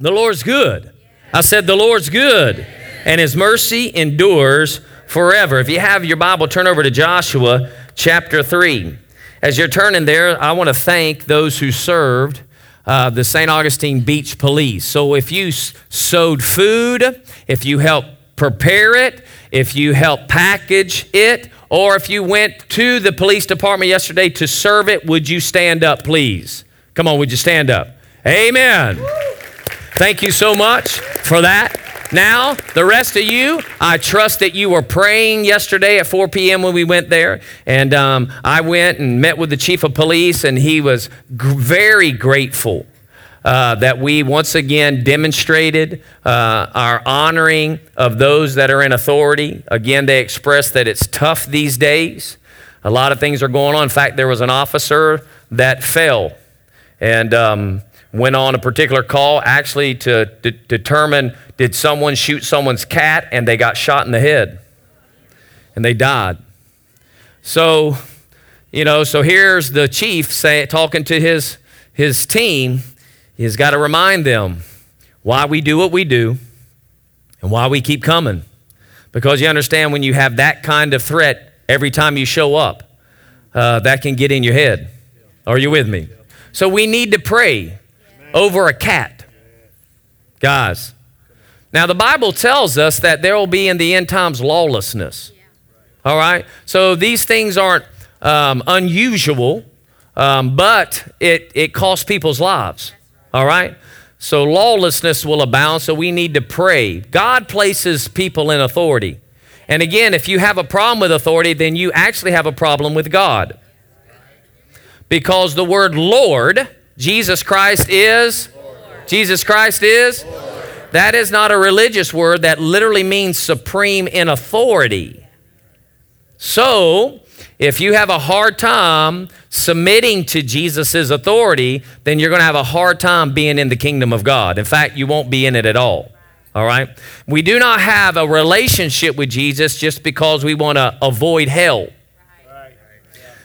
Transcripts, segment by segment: The Lord's good. I said the Lord's good, and his mercy endures forever. If you have your Bible, turn over to Joshua chapter 3. As you're turning there, I want to thank those who served the St. Augustine Beach Police. So if you sowed food, if you helped prepare it, if you helped package it, or if you went to the police department yesterday to serve it, would you stand up, please? Come on, would you stand up? Amen. Thank you so much for that. Now, the rest of you, I trust that you were praying yesterday at 4 p.m. when we went there. And I went and met with the chief of police, and he was very grateful that we once again demonstrated our honoring of those that are in authority. Again, they expressed that it's tough these days. A lot of things are going on. In fact, there was an officer that fell and went on a particular call actually to determine did someone shoot someone's cat, and they got shot in the head and they died. So, you know, so here's the chief talking to his team. He's got to remind them why we do what we do and why we keep coming. Because you understand, when you have that kind of threat every time you show up, that can get in your head. Are you with me? So we need to pray over a cat. Guys, now the Bible tells us that there will be in the end times lawlessness. All right? So these things aren't unusual, but it costs people's lives. All right? So lawlessness will abound, so we need to pray. God places people in authority. And again, if you have a problem with authority, then you actually have a problem with God. Because the word Lord, Jesus Christ is Lord. Jesus Christ is Lord. That is not a religious word. That literally means supreme in authority. So, if you have a hard time submitting to Jesus' authority, then you're going to have a hard time being in the kingdom of God. In fact, you won't be in it at all. All right? We do not have a relationship with Jesus just because we want to avoid hell.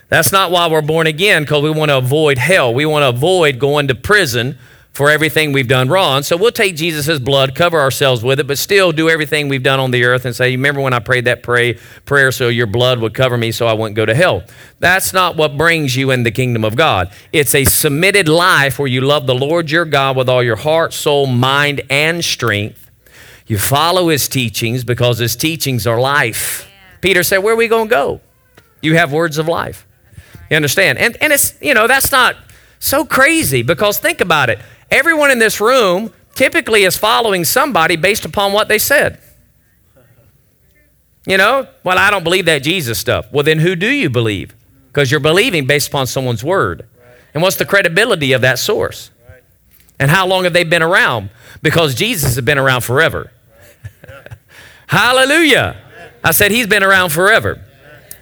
That's not why we're born again, because we want to avoid hell. We want to avoid going to prison for everything we've done wrong. So we'll take Jesus' blood, cover ourselves with it, but still do everything we've done on the earth and say, you remember when I prayed that prayer so your blood would cover me so I wouldn't go to hell? That's not what brings you in the kingdom of God. It's a submitted life where you love the Lord your God with all your heart, soul, mind, and strength. You follow his teachings because his teachings are life. Yeah. Peter said, where are we going to go? You have words of life. You understand? And it's, you know, that's not so crazy, because think about it. Everyone in this room typically is following somebody based upon what they said. You know, well, I don't believe that Jesus stuff. Well, then who do you believe? Because you're believing based upon someone's word. And what's the credibility of that source? And how long have they been around? Because Jesus has been around forever. Hallelujah. I said he's been around forever.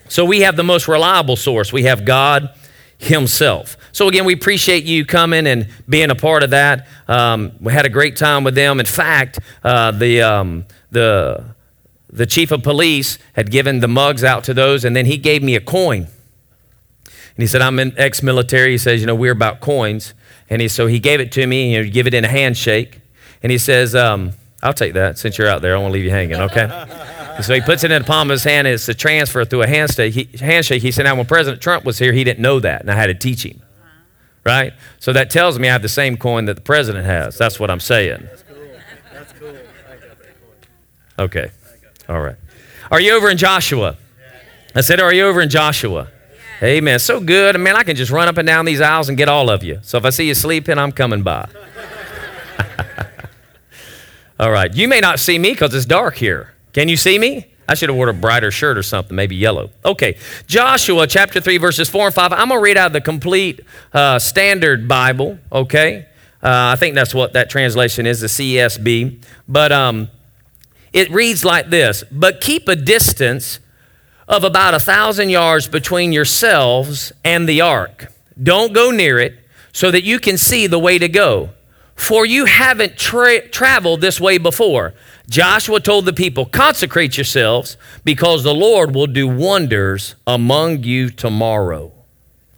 So we have the most reliable source. We have God himself. So again, we appreciate you coming and being a part of that. We had a great time with them. In fact, the chief of police had given the mugs out to those, and then he gave me a coin. And he said, I'm an ex-military. He says, you know, we're about coins. And so he gave it to me, and he gave it in a handshake. And he says, I'll take that since you're out there. I won't leave you hanging, okay? So he puts it in the palm of his hand, and it's a transfer through a handshake. He said, now, when President Trump was here, he didn't know that, and I had to teach him, right? So that tells me I have the same coin that the president has. That's what I'm saying. That's cool. That's cool. I got that coin. Okay. All right. Are you over in Joshua? I said, are you over in Joshua? Amen. So good. Man, I can just run up and down these aisles and get all of you. So if I see you sleeping, I'm coming by. All right. You may not see me because it's dark here. Can you see me? I should have worn a brighter shirt or something, maybe yellow. Okay, Joshua chapter 3, verses 4 and 5. I'm going to read out of the complete standard Bible, okay? I think that's what that translation is, the CSB. But it reads like this: but keep a distance of about 1,000 yards between yourselves and the ark. Don't go near it, so that you can see the way to go. For you haven't traveled this way before. Joshua told the people, consecrate yourselves, because the Lord will do wonders among you tomorrow.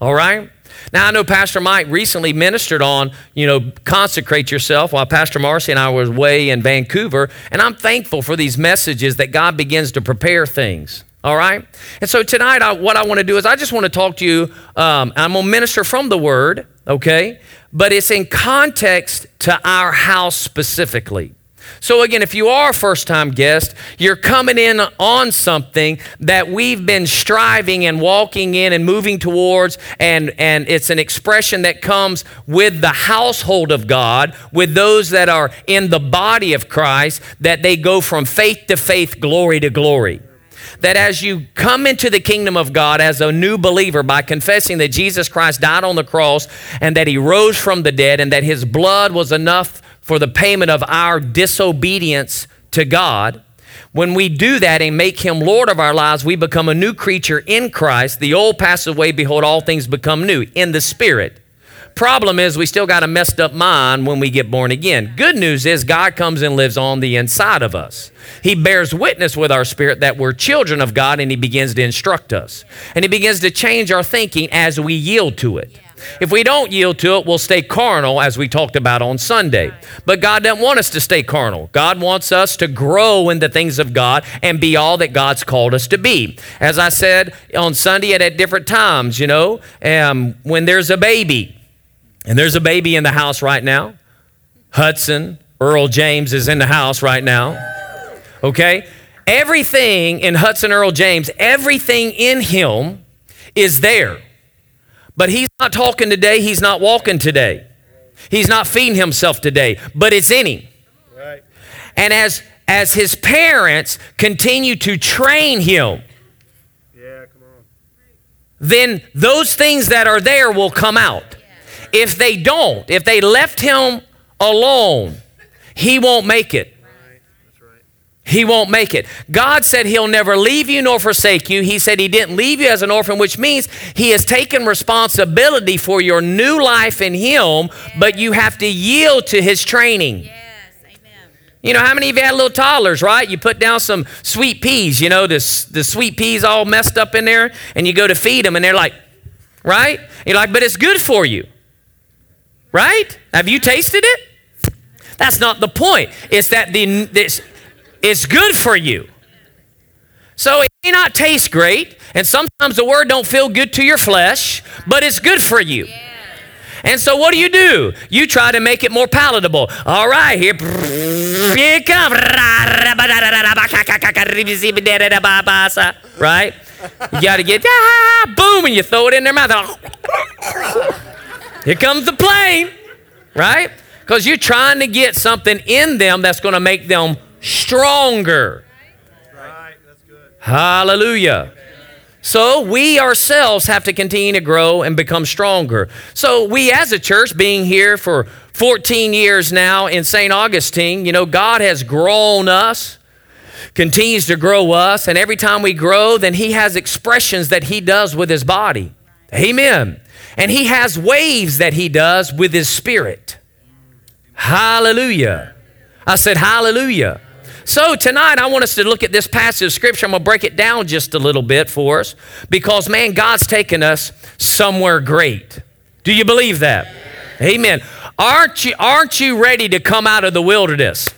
All right? Now, I know Pastor Mike recently ministered on, consecrate yourself, while Pastor Marcy and I were away in Vancouver, and I'm thankful for these messages that God begins to prepare things. All right? And so tonight, what I want to do is I just want to talk to you. I'm going to minister from the Word, okay? But it's in context to our house specifically. So again, if you are a first-time guest, you're coming in on something that we've been striving and walking in and moving towards, and it's an expression that comes with the household of God, with those that are in the body of Christ, that they go from faith to faith, glory to glory. That as you come into the kingdom of God as a new believer by confessing that Jesus Christ died on the cross and that he rose from the dead and that his blood was enough for the payment of our disobedience to God, when we do that and make him Lord of our lives, we become a new creature in Christ. The old passed away, behold, all things become new in the Spirit. Problem is we still got a messed up mind when we get born again. Good news is God comes and lives on the inside of us. He bears witness with our spirit that we're children of God, and he begins to instruct us. And he begins to change our thinking as we yield to it. If we don't yield to it, we'll stay carnal, as we talked about on Sunday. But God doesn't want us to stay carnal. God wants us to grow in the things of God and be all that God's called us to be. As I said on Sunday and at different times, when there's a baby, and there's a baby in the house right now. Hudson, Earl James is in the house right now. Okay? Everything in Hudson, Earl James, everything in him is there. But he's not talking today. He's not walking today. He's not feeding himself today. But it's in him. Right. And as his parents continue to train him, then those things that are there will come out. If they don't, if they left him alone, he won't make it. He won't make it. God said he'll never leave you nor forsake you. He said he didn't leave you as an orphan, which means he has taken responsibility for your new life in him, but you have to yield to his training. How many of you had little toddlers, right? You put down some sweet peas, the sweet peas all messed up in there, and you go to feed them, and they're like, right? You're like, but it's good for you. Right? Have you tasted it? That's not the point. It's that it's good for you. So it may not taste great, and sometimes the word don't feel good to your flesh, but it's good for you. Yeah. And so what do? You try to make it more palatable. All right, here it comes. Right? You got to get, boom, and you throw it in their mouth. Here comes the plane, right? Because you're trying to get something in them that's going to make them stronger. Right. That's good. Hallelujah. Amen. So we ourselves have to continue to grow and become stronger. So we as a church, being here for 14 years now in St. Augustine, God has grown us, continues to grow us, and every time we grow, then he has expressions that he does with his body. Amen. And he has waves that he does with his spirit. Hallelujah. I said hallelujah. So tonight I want us to look at this passage of Scripture. I'm going to break it down just a little bit for us because, man, God's taken us somewhere great. Do you believe that? Amen. Aren't you ready to come out of the wilderness?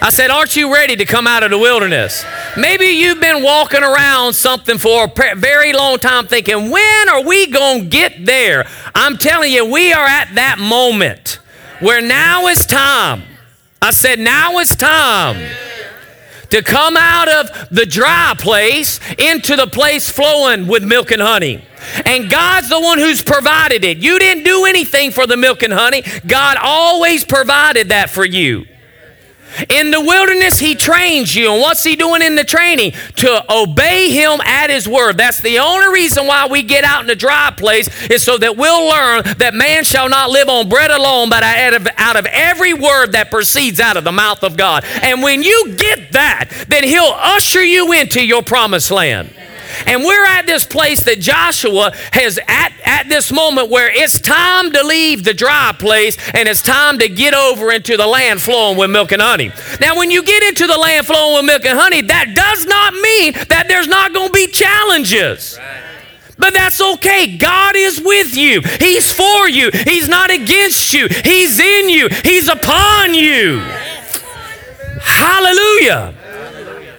I said, aren't you ready to come out of the wilderness? Maybe you've been walking around something for a very long time thinking, when are we going to get there? I'm telling you, we are at that moment where now is time. I said, now is time to come out of the dry place into the place flowing with milk and honey. And God's the one who's provided it. You didn't do anything for the milk and honey. God always provided that for you. In the wilderness, he trains you. And what's he doing in the training? To obey him at his word. That's the only reason why we get out in the dry place is so that we'll learn that man shall not live on bread alone, but out of every word that proceeds out of the mouth of God. And when you get that, then he'll usher you into your promised land. And we're at this place that Joshua has at this moment where it's time to leave the dry place and it's time to get over into the land flowing with milk and honey. Now, when you get into the land flowing with milk and honey, that does not mean that there's not going to be challenges. Right. But that's okay. God is with you. He's for you. He's not against you. He's in you. He's upon you. Hallelujah.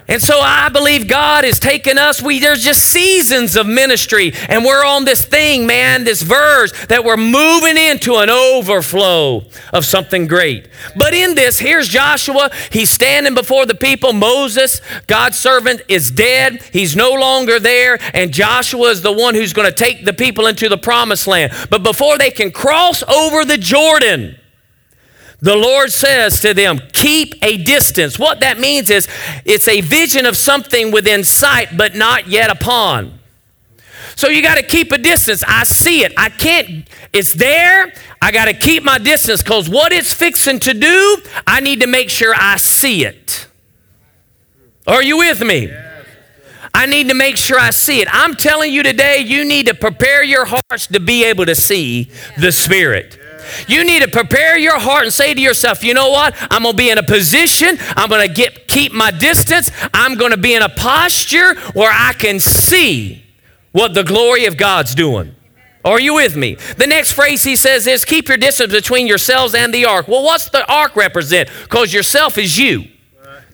And so I believe God has taken us. There's just seasons of ministry, and we're on this thing, man, this verge that we're moving into an overflow of something great. But in this, here's Joshua. He's standing before the people. Moses, God's servant, is dead. He's no longer there, and Joshua is the one who's going to take the people into the promised land. But before they can cross over the Jordan, the Lord says to them, keep a distance. What that means is it's a vision of something within sight, but not yet upon. So you got to keep a distance. I see it. I can't. It's there. I got to keep my distance because what it's fixing to do, I need to make sure I see it. Are you with me? I need to make sure I see it. I'm telling you today, you need to prepare your hearts to be able to see the Spirit. You need to prepare your heart and say to yourself, you know what? I'm going to be in a position. I'm going to keep my distance. I'm going to be in a posture where I can see what the glory of God's doing. Are you with me? The next phrase he says is, keep your distance between yourselves and the ark. Well, what's the ark represent? Because yourself is you.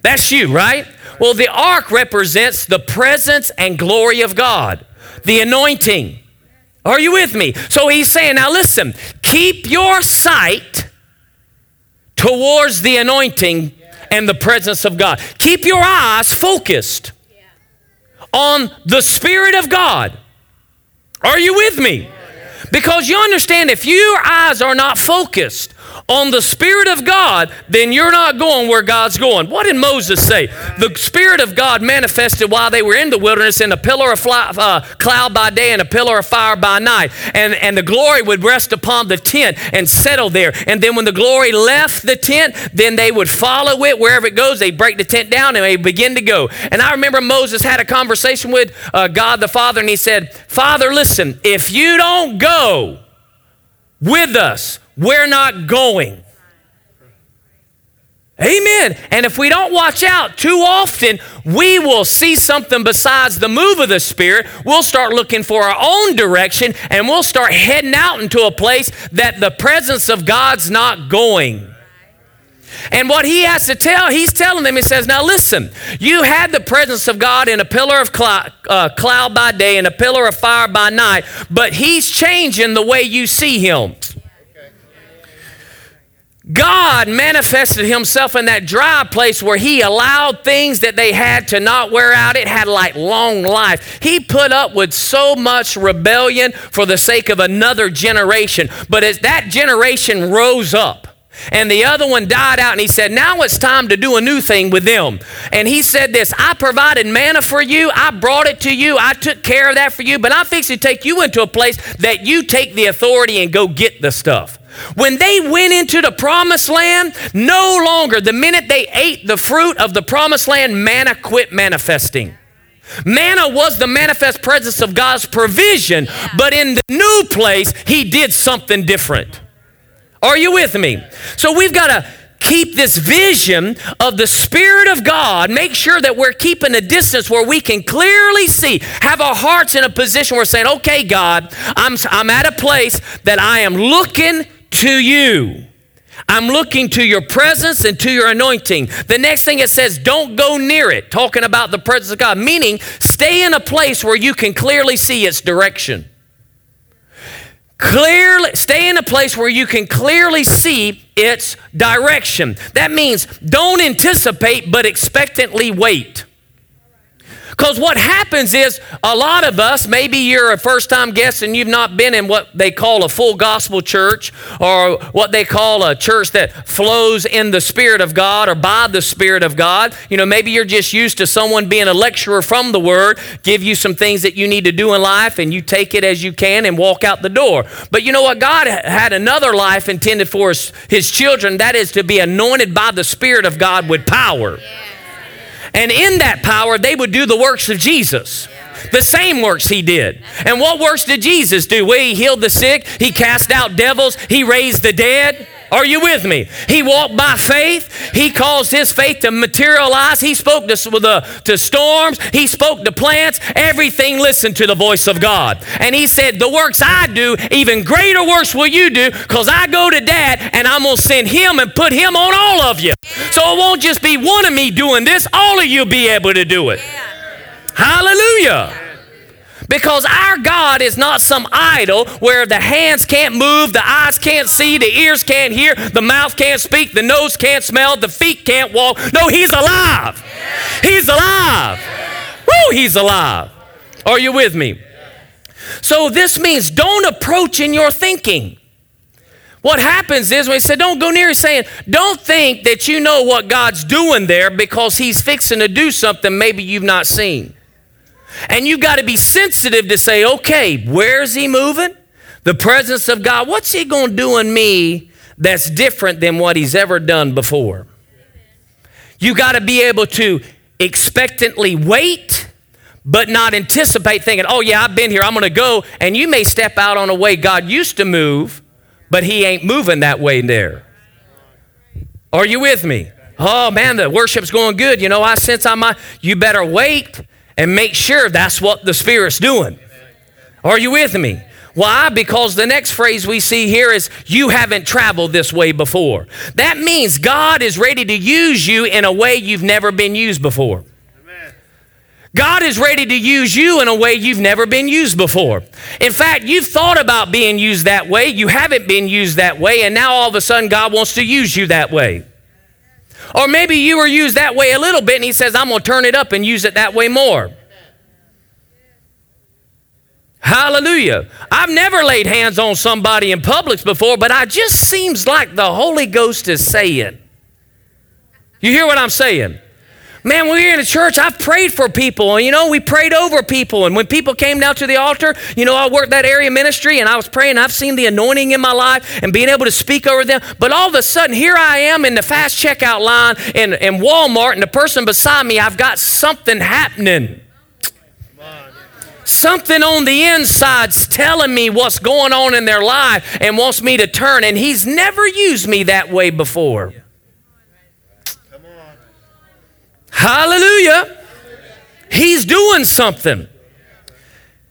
That's you, right? Well, the ark represents the presence and glory of God, the anointing. Are you with me? So he's saying, now listen, keep your sight towards the anointing and the presence of God. Keep your eyes focused on the Spirit of God. Are you with me? Because you understand, if your eyes are not focused on the Spirit of God, then you're not going where God's going. What did Moses say? The Spirit of God manifested while they were in the wilderness in a pillar of cloud by day and a pillar of fire by night. And the glory would rest upon the tent and settle there. And then when the glory left the tent, then they would follow it wherever it goes. They break the tent down and they begin to go. And I remember Moses had a conversation with God the Father, and he said, Father, listen, if you don't go with us, we're not going. Amen. And if we don't watch out too often, we will see something besides the move of the Spirit. We'll start looking for our own direction, and we'll start heading out into a place that the presence of God's not going. And what he has to tell, he's telling them, he says, now listen, you had the presence of God in a pillar of cloud by day and a pillar of fire by night, but he's changing the way you see him. God manifested himself in that dry place where he allowed things that they had to not wear out. It had like long life. He put up with so much rebellion for the sake of another generation. But as that generation rose up, and the other one died out, and he said, now it's time to do a new thing with them. And he said this, I provided manna for you. I brought it to you. I took care of that for you. But I'm fixing to take you into a place that you take the authority and go get the stuff. When they went into the promised land, no longer, the minute they ate the fruit of the promised land, manna quit manifesting. Manna was the manifest presence of God's provision, but in the new place, he did something different. Are you with me? So we've got to keep this vision of the Spirit of God. Make sure that we're keeping a distance where we can clearly see. Have our hearts in a position where we're saying, okay, God, I'm at a place that I am looking to you. I'm looking to your presence and to your anointing. The next thing it says, don't go near it, talking about the presence of God, meaning stay in a place where you can clearly see its direction. Clearly, stay in a place where you can clearly see its direction. That means don't anticipate, but expectantly wait. Because what happens is a lot of us, maybe you're a first-time guest and you've not been in what they call a full gospel church or what they call a church that flows in the Spirit of God or by the Spirit of God. You know, maybe you're just used to someone being a lecturer from the Word, give you some things that you need to do in life, and you take it as you can and walk out the door. But you know what? God had another life intended for his children, that is to be anointed by the Spirit of God with power. Yeah. And in that power, they would do the works of Jesus, the same works he did. And what works did Jesus do? Well, he healed the sick. He cast out devils. He raised the dead. Are you with me? He walked by faith. He caused his faith to materialize. He spoke to storms. He spoke to plants. Everything listened to the voice of God. And he said, the works I do, even greater works will you do, because I go to Dad and I'm going to send him and put him on all of you. So it won't just be one of me doing this. All of you be able to do it. Hallelujah. Because our God is not some idol where the hands can't move, the eyes can't see, the ears can't hear, the mouth can't speak, the nose can't smell, the feet can't walk. No, he's alive. He's alive. Woo, he's alive. Are you with me? So this means don't approach in your thinking. What happens is when he said, don't go near, he's saying, don't think that you know what God's doing there because he's fixing to do something maybe you've not seen. And you've got to be sensitive to say, okay, where is he moving? The presence of God. What's he going to do in me that's different than what he's ever done before? You got to be able to expectantly wait, but not anticipate thinking, oh yeah, I've been here, I'm going to go. And you may step out on a way God used to move, but he ain't moving that way there. Are you with me? Oh man, the worship's going good. You know, I sense I might. You better wait and make sure that's what the Spirit's doing. Are you with me? Why? Because the next phrase we see here is, you haven't traveled this way before. That means God is ready to use you in a way you've never been used before. God is ready to use you in a way you've never been used before. In fact, you've thought about being used that way. You haven't been used that way, and now all of a sudden God wants to use you that way. Or maybe you were used that way a little bit, and he says, I'm going to turn it up and use it that way more. Hallelujah. I've never laid hands on somebody in public before, but it just seems like the Holy Ghost is saying. You hear what I'm saying? Man, when we were in the church, I've prayed for people. And, you know, we prayed over people. And when people came down to the altar, you know, I worked that area ministry, and I was praying. I've seen the anointing in my life and being able to speak over them. But all of a sudden, here I am in the fast checkout line in Walmart, and the person beside me, I've got something happening. Something on the inside's telling me what's going on in their life and wants me to turn. And he's never used me that way before. Hallelujah. He's doing something.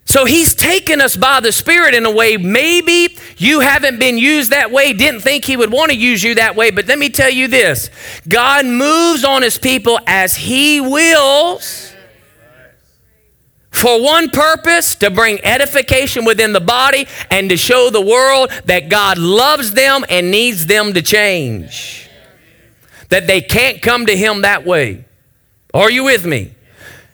So he's taking us by the Spirit in a way maybe you haven't been used that way, didn't think he would want to use you that way. But let me tell you this. God moves on his people as he wills for one purpose, to bring edification within the body and to show the world that God loves them and needs them to change. That they can't come to him that way. Are you with me?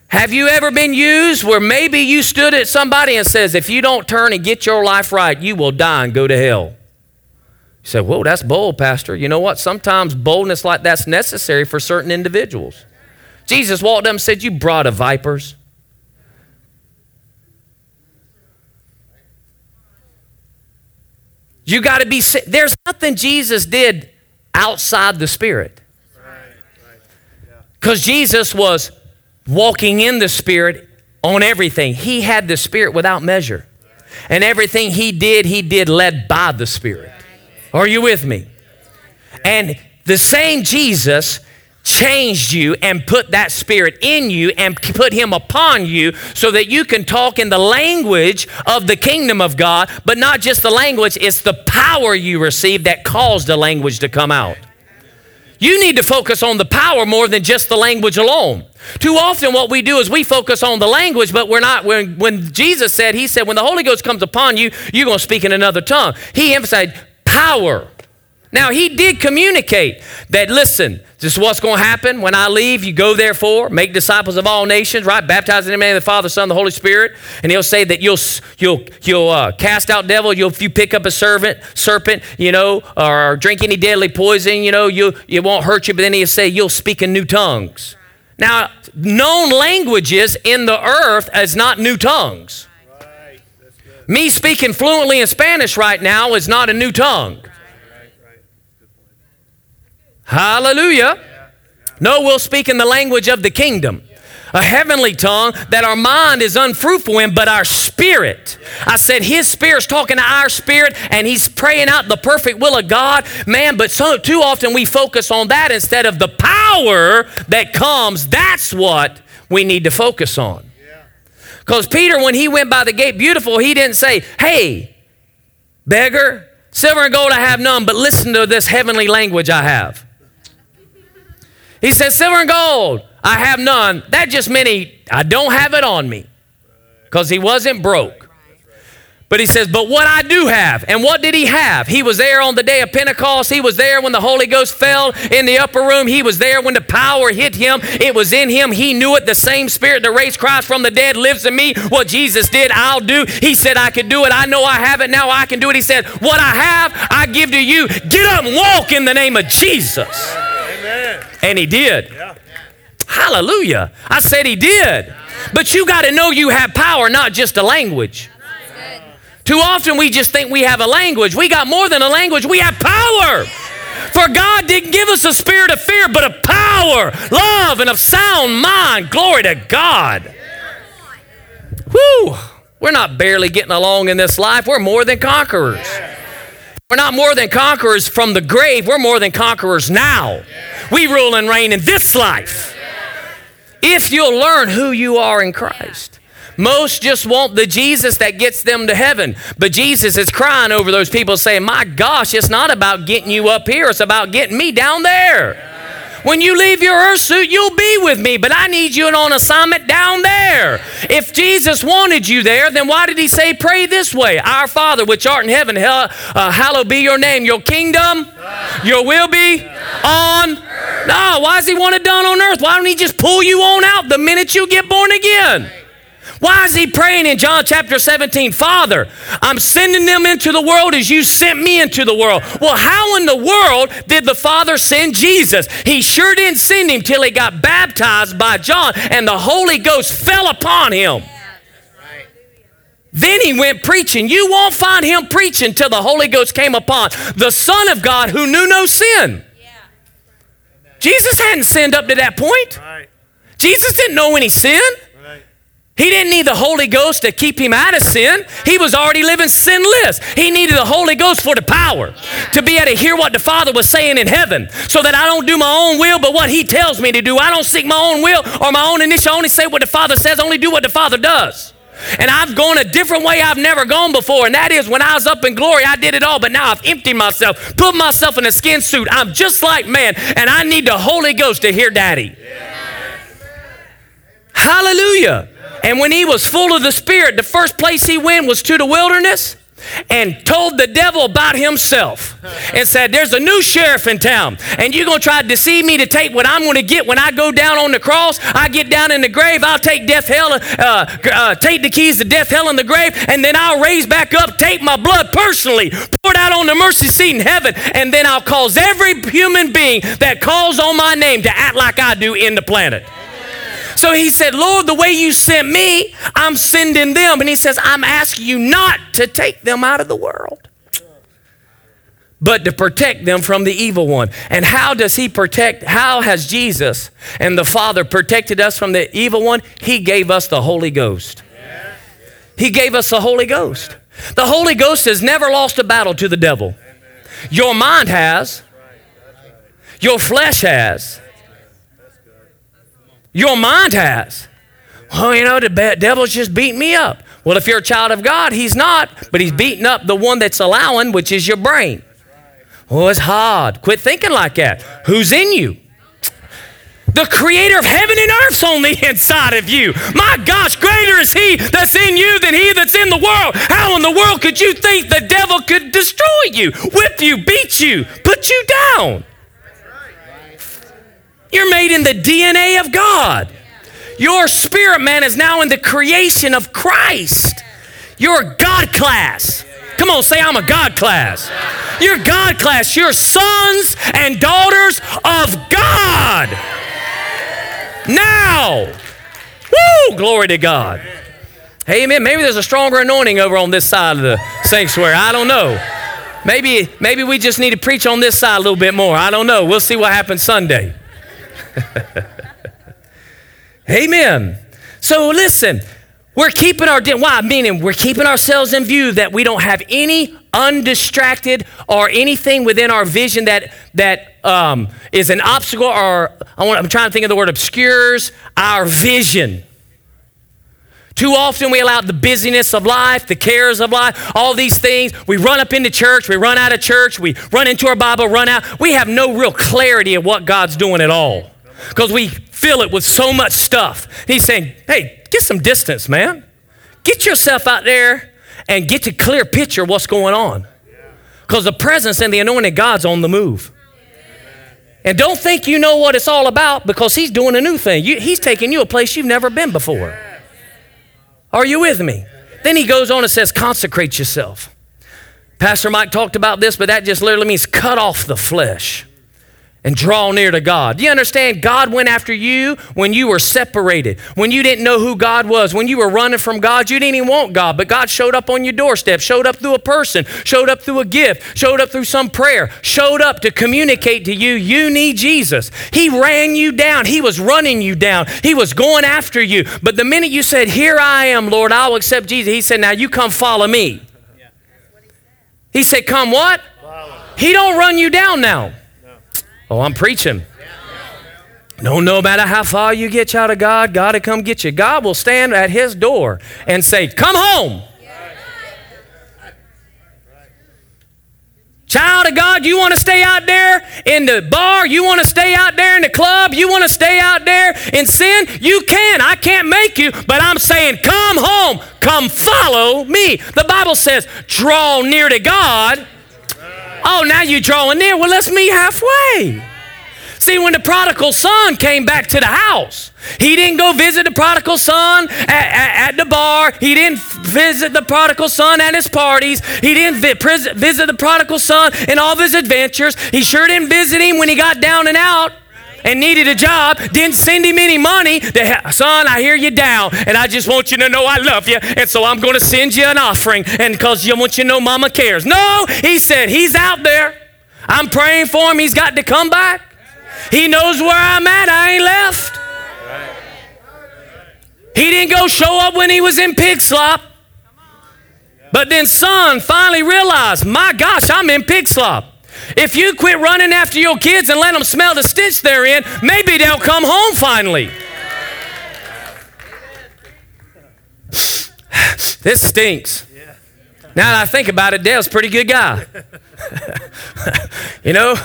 Have you ever been used where maybe you stood at somebody and says, if you don't turn and get your life right, you will die and go to hell? You say, whoa, that's bold, Pastor. You know what? Sometimes boldness like that's necessary for certain individuals. Jesus walked up and said, you brood of vipers. You got to be sick. There's nothing Jesus did outside the Spirit. Because Jesus was walking in the Spirit on everything. He had the Spirit without measure. And everything he did led by the Spirit. Are you with me? And the same Jesus changed you and put that Spirit in you and put him upon you so that you can talk in the language of the kingdom of God, but not just the language, it's the power you receive that caused the language to come out. You need to focus on the power more than just the language alone. Too often what we do is we focus on the language, but we're not. When Jesus said, he said, when the Holy Ghost comes upon you, you're going to speak in another tongue. He emphasized power. Now, he did communicate that, listen, this is what's going to happen. When I leave, you go therefore, make disciples of all nations, right? Baptizing in the name of the Father, Son, and the Holy Spirit. And he'll say that you'll cast out devil. If you pick up a serpent, you know, or drink any deadly poison, you know, it won't hurt you. But then he'll say you'll speak in new tongues. Now, known languages in the earth is not new tongues. Right. That's good. Me speaking fluently in Spanish right now is not a new tongue. Hallelujah. No, we'll speak in the language of the kingdom. a heavenly tongue that our mind is unfruitful in, but our spirit. I said his spirit's talking to our spirit, and he's praying out the perfect will of God. Man, but so too often we focus on that instead of the power that comes. That's what we need to focus on. Because Peter, when he went by the gate beautiful, he didn't say, hey, beggar, silver and gold I have none, but listen to this heavenly language I have. He said, silver and gold I have none. That just meant I don't have it on me, because he wasn't broke. But he says, but what I do have. And what did he have? He was there on the day of Pentecost. He was there when the Holy Ghost fell in the upper room. He was there when the power hit him. It was in him. He knew it. The same spirit that raised Christ from the dead lives in me. What Jesus did, I'll do. He said, I could do it. I know I have it. Now I can do it. He said, what I have, I give to you. Get up and walk in the name of Jesus. Amen. And he did. Yeah. Hallelujah. I said he did. Yeah. But you got to know you have power, not just a language. Too often we just think we have a language. We got more than a language. We have power. For God didn't give us a spirit of fear, but of power, love, and of sound mind. Glory to God. Woo! We're not barely getting along in this life. We're more than conquerors. We're not more than conquerors from the grave. We're more than conquerors now. We rule and reign in this life. If you'll learn who you are in Christ. Most just want the Jesus that gets them to heaven. But Jesus is crying over those people saying, my gosh, it's not about getting you up here. It's about getting me down there. Yeah. When you leave your earth suit, you'll be with me, but I need you on assignment down there. If Jesus wanted you there, then why did he say pray this way? Our Father, which art in heaven, hallowed be your name. Your kingdom, your will be on earth. No, why does he want it done on earth? Why don't he just pull you on out the minute you get born again? Why is he praying in John chapter 17? Father, I'm sending them into the world as you sent me into the world. Well, how in the world did the Father send Jesus? He sure didn't send him till he got baptized by John and the Holy Ghost fell upon him. Then he went preaching. You won't find him preaching till the Holy Ghost came upon the Son of God who knew no sin. Jesus hadn't sinned up to that point. Jesus didn't know any sin. He didn't need the Holy Ghost to keep him out of sin. He was already living sinless. He needed the Holy Ghost for the power to be able to hear what the Father was saying in heaven, so that I don't do my own will but what he tells me to do. I don't seek my own will or my own initiative. I only say what the Father says. I only do what the Father does. And I've gone a different way I've never gone before, and that is when I was up in glory, I did it all, but now I've emptied myself, put myself in a skin suit. I'm just like man, and I need the Holy Ghost to hear Daddy. Yeah. Hallelujah. And when he was full of the Spirit, the first place he went was to the wilderness and told the devil about himself and said, there's a new sheriff in town, and you're going to try to deceive me to take what I'm going to get when I go down on the cross. I get down in the grave. I'll take death, hell, take the keys to death, hell, and the grave, and then I'll raise back up, take my blood personally, pour it out on the mercy seat in heaven, and then I'll cause every human being that calls on my name to act like I do in the planet. So he said, Lord, the way you sent me, I'm sending them. And he says, I'm asking you not to take them out of the world, but to protect them from the evil one. And how does he protect? How has Jesus and the Father protected us from the evil one? He gave us the Holy Ghost. He gave us the Holy Ghost. The Holy Ghost has never lost a battle to the devil. Your mind has. Your flesh has. Your mind has. Well, the devil's just beating me up. Well, if you're a child of God, he's not, but he's beating up the one that's allowing, which is your brain. Oh, it's hard. Quit thinking like that. Who's in you? The creator of heaven and earth's on the inside of you. My gosh, greater is he that's in you than he that's in the world. How in the world could you think the devil could destroy you, whip you, beat you, put you down? You're made in the DNA of God. Your spirit man is now in the creation of Christ. You're a God class. Come on, say I'm a God class. You're God class. You're sons and daughters of God. Now. Woo, glory to God. Amen. Maybe there's a stronger anointing over on this side of the sanctuary. I don't know. Maybe we just need to preach on this side a little bit more. I don't know. We'll see what happens Sunday. Amen. So listen, we're keeping our, why? Meaning we're keeping ourselves in view that we don't have any undistracted or anything within our vision that is an obstacle or, I'm trying to think of the word, obscures our vision. Too often we allow the busyness of life, the cares of life, all these things. We run up into church, we run out of church, we run into our Bible, run out. We have no real clarity of what God's doing at all because we fill it with so much stuff. And he's saying, hey, get some distance, man. Get yourself out there and get a clear picture of what's going on because the presence and the anointing of God's on the move. And don't think you know what it's all about because he's doing a new thing. He's taking you a place you've never been before. Are you with me? Then he goes on and says, consecrate yourself. Pastor Mike talked about this, but that just literally means cut off the flesh and draw near to God. Do you understand? God went after you when you were separated, when you didn't know who God was, when you were running from God, you didn't even want God, but God showed up on your doorstep, showed up through a person, showed up through a gift, showed up through some prayer, showed up to communicate to you, you need Jesus. He ran you down. He was running you down. He was going after you. But the minute you said, here I am, Lord, I'll accept Jesus. He said, now you come follow me. Yeah. He said, come what? Follow. He don't run you down now. Oh, I'm preaching. No, no matter how far you get out of God, God will come get you. God will stand at his door and say, come home. Child of God, you want to stay out there in the bar? You want to stay out there in the club? You want to stay out there in sin? You can. I can't make you, but I'm saying, come home. Come follow me. The Bible says, draw near to God. Oh, now you're drawing near. Well, let's meet halfway. See, when the prodigal son came back to the house, he didn't go visit the prodigal son at the bar. He didn't visit the prodigal son at his parties. He didn't visit the prodigal son in all of his adventures. He sure didn't visit him when he got down and out and needed a job. Didn't send him any money. Son, I hear you down, and I just want you to know I love you, and so I'm going to send you an offering, and because I want you to know mama cares. No, he said, he's out there. I'm praying for him. He's got to come back. He knows where I'm at. I ain't left. He didn't go show up when he was in pig slop. But then son finally realized, my gosh, I'm in pig slop. If you quit running after your kids and let them smell the stench they're in, maybe they'll come home finally. This stinks. Now that I think about it, Dale's a pretty good guy. You know,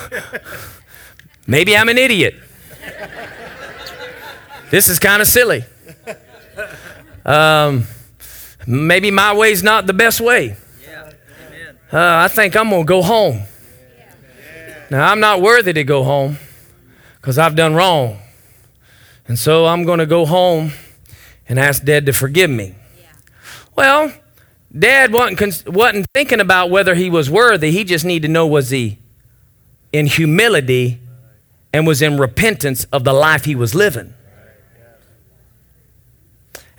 maybe I'm an idiot. This is kind of silly. Maybe my way's not the best way. I think I'm going to go home. Now, I'm not worthy to go home because I've done wrong. And so I'm going to go home and ask Dad to forgive me. Yeah. Well, Dad wasn't thinking about whether he was worthy. He just needed to know, was he in humility and was in repentance of the life he was living?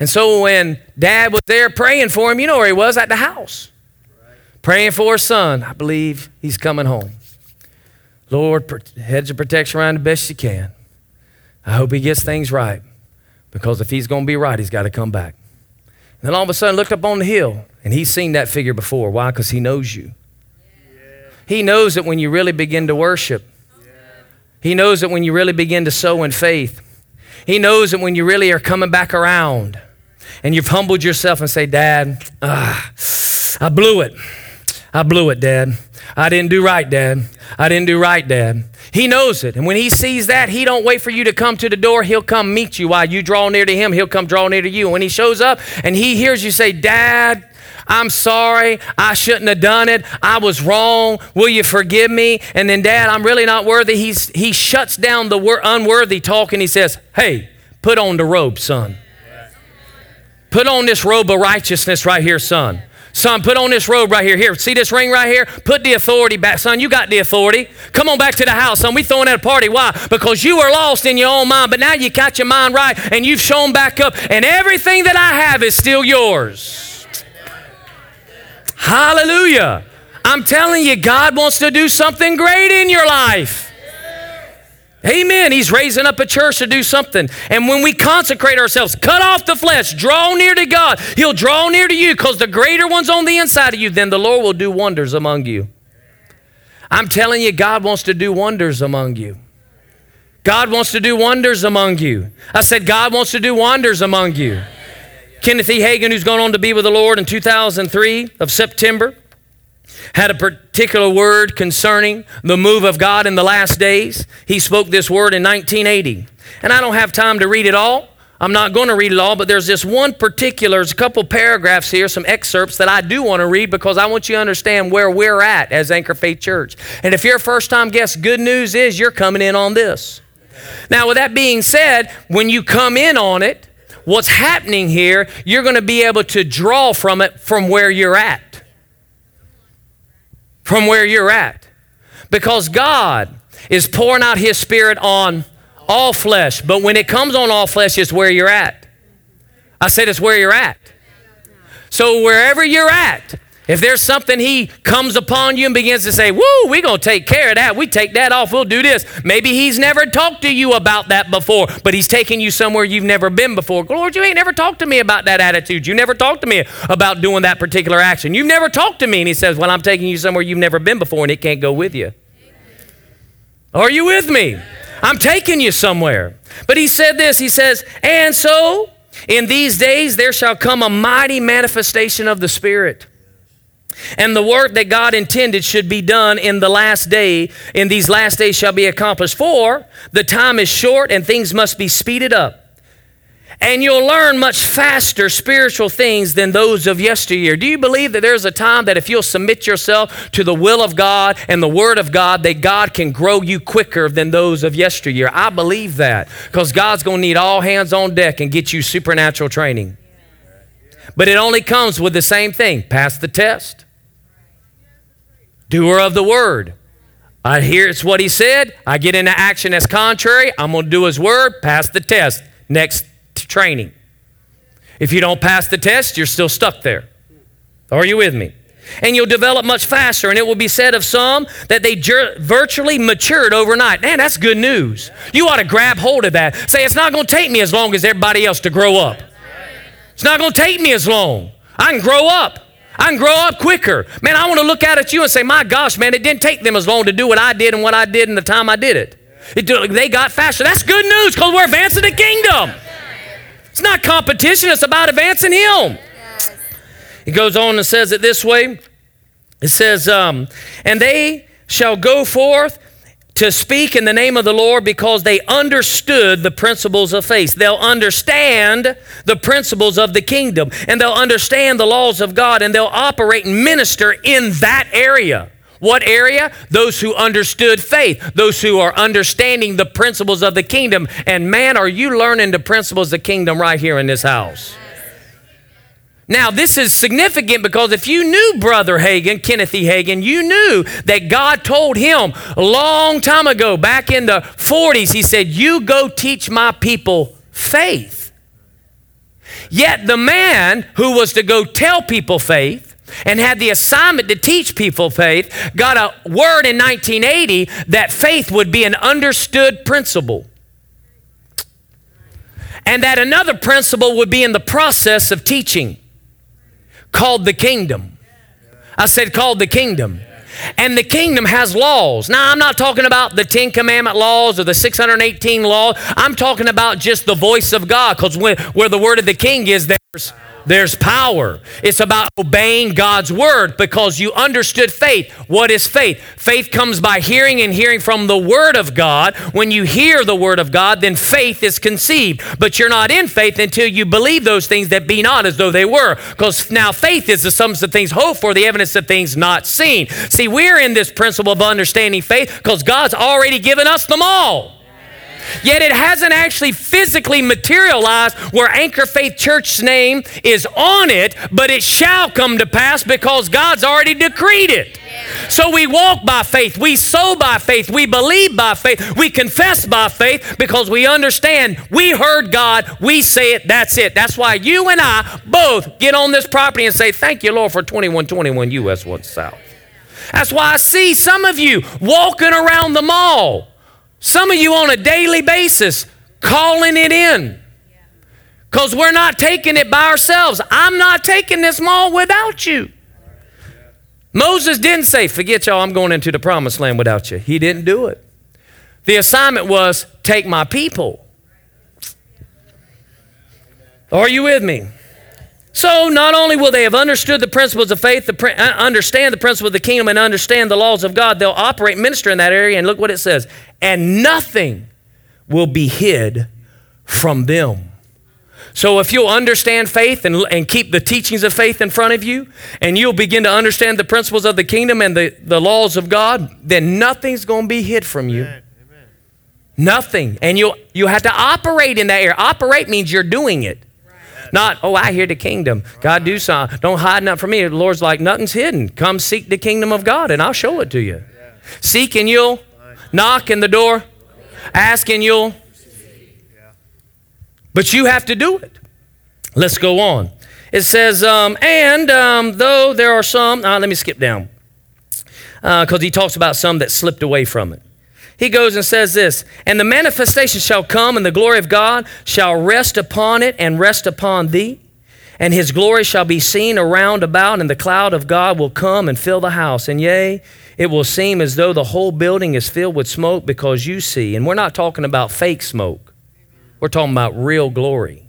And so when Dad was there praying for him, you know where he was, at the house. Praying for his son. I believe he's coming home. Lord, hedge of protection around the best you can. I hope he gets things right, because if he's going to be right, he's got to come back. And then all of a sudden, looked up on the hill, and he's seen that figure before. Why? Because he knows you. He knows that when you really begin to worship. He knows that when you really begin to sow in faith. He knows that when you really are coming back around, and you've humbled yourself and say, Dad, I blew it. I blew it, Dad. I didn't do right, Dad. I didn't do right, Dad. He knows it. And when he sees that, he don't wait for you to come to the door. He'll come meet you. While you draw near to him, he'll come draw near to you. And when he shows up and he hears you say, Dad, I'm sorry. I shouldn't have done it. I was wrong. Will you forgive me? And then, Dad, I'm really not worthy. He shuts down the unworthy talk and he says, hey, put on the robe, son. Put on this robe of righteousness right here, son. Son, put on this robe right here. Here, see this ring right here? Put the authority back. Son, you got the authority. Come on back to the house, son. We throwing at a party. Why? Because you were lost in your own mind, but now you got your mind right, and you've shown back up, and everything that I have is still yours. Hallelujah. I'm telling you, God wants to do something great in your life. Amen. He's raising up a church to do something. And when we consecrate ourselves, cut off the flesh, draw near to God, he'll draw near to you, because the greater one's on the inside of you, then the Lord will do wonders among you. I'm telling you, God wants to do wonders among you. God wants to do wonders among you. I said, God wants to do wonders among you. Yeah. Kenneth E. Hagin, who's gone on to be with the Lord in 2003 of September, had a particular word concerning the move of God in the last days. He spoke this word in 1980. And I don't have time to read it all. I'm not going to read it all, but there's this one particular, there's a couple paragraphs here, some excerpts that I do want to read, because I want you to understand where we're at as Anchor Faith Church. And if you're a first-time guest, good news is you're coming in on this. Now, with that being said, when you come in on it, what's happening here, you're going to be able to draw from it from where you're at. From where you're at. Because God is pouring out his Spirit on all flesh. But when it comes on all flesh, it's where you're at. I said it's where you're at. So wherever you're at, if there's something he comes upon you and begins to say, woo, we're going to take care of that. We take that off. We'll do this. Maybe he's never talked to you about that before, but he's taking you somewhere you've never been before. Lord, you ain't never talked to me about that attitude. You never talked to me about doing that particular action. You've never talked to me. And he says, well, I'm taking you somewhere you've never been before, and it can't go with you. Are you with me? I'm taking you somewhere. But he said this. He says, and so in these days there shall come a mighty manifestation of the Spirit. And the work that God intended should be done in the last day, in these last days shall be accomplished. For the time is short and things must be speeded up. And you'll learn much faster spiritual things than those of yesteryear. Do you believe that there's a time that if you'll submit yourself to the will of God and the Word of God, that God can grow you quicker than those of yesteryear? I believe that, because God's going to need all hands on deck and get you supernatural training. But it only comes with the same thing. Pass the test. Doer of the word. I hear it's what he said. I get into action that's contrary. I'm going to do his word. Pass the test. Next training. If you don't pass the test, you're still stuck there. Are you with me? And you'll develop much faster. And it will be said of some that they virtually matured overnight. Man, that's good news. You ought to grab hold of that. Say, it's not going to take me as long as everybody else to grow up. It's not going to take me as long. I can grow up. I can grow up quicker. Man, I want to look out at you and say, my gosh, man, it didn't take them as long to do what I did in the time I did it. They got faster. That's good news, because we're advancing the kingdom. It's not competition. It's about advancing him. It goes on and says it this way. It says, and they shall go forth to speak in the name of the Lord, because they understood the principles of faith. They'll understand the principles of the kingdom, and they'll understand the laws of God, and they'll operate and minister in that area. What area? Those who understood faith, those who are understanding the principles of the kingdom. And man, are you learning the principles of the kingdom right here in this house. Now, this is significant, because if you knew Brother Hagin, Kenneth E. Hagin, you knew that God told him a long time ago, back in the 40s, he said, you go teach my people faith. Yet the man who was to go tell people faith and had the assignment to teach people faith got a word in 1980 that faith would be an understood principle. And that another principle would be in the process of teaching, called the kingdom. I said called the kingdom. And the kingdom has laws. Now, I'm not talking about the 10 commandment laws or the 618 laws. I'm talking about just the voice of God, because where the word of the king is, there's power. It's about obeying God's word, because you understood faith. What is faith? Faith comes by hearing, and hearing from the word of God. When you hear the word of God, then faith is conceived. But you're not in faith until you believe those things that be not as though they were. Because now faith is the substance of things hoped for, the evidence of things not seen. See, we're in this principle of understanding faith because God's already given us them all. Yet it hasn't actually physically materialized where Anchor Faith Church's name is on it, but it shall come to pass because God's already decreed it. Yeah. So we walk by faith, we sow by faith, we believe by faith, we confess by faith, because we understand we heard God, we say it, that's it. That's why you and I both get on this property and say, thank you, Lord, for 2121 U.S. 1 South. That's why I see some of you walking around the mall Some of you on a daily basis calling it in, because we're not taking it by ourselves. I'm not taking this mall without you. Moses didn't say, forget y'all, I'm going into the promised land without you. He didn't do it. The assignment was, take my people. Are you with me? So not only will they have understood the principles of faith, understand the principles of the kingdom, and understand the laws of God, they'll operate, minister in that area, and look what it says. And nothing will be hid from them. So if you'll understand faith and keep the teachings of faith in front of you, and you'll begin to understand the principles of the kingdom and the laws of God, then nothing's going to be hid from you. Amen. Amen. Nothing. And you have to operate in that area. Operate means you're doing it. Right. Not, oh, I hear the kingdom. Right. God, do something. Don't hide nothing from me. The Lord's like, nothing's hidden. Come seek the kingdom of God, and I'll show it to you. Yeah. Seek and you'll knock in the door. Ask and you'll. But you have to do it. Let's go on. It says, though there are some, let me skip down, because he talks about some that slipped away from it. He goes and says this, and the manifestation shall come, and the glory of God shall rest upon it and rest upon thee, and his glory shall be seen around about, and the cloud of God will come and fill the house. And yea, it will seem as though the whole building is filled with smoke, because you see. And we're not talking about fake smoke. We're talking about real glory.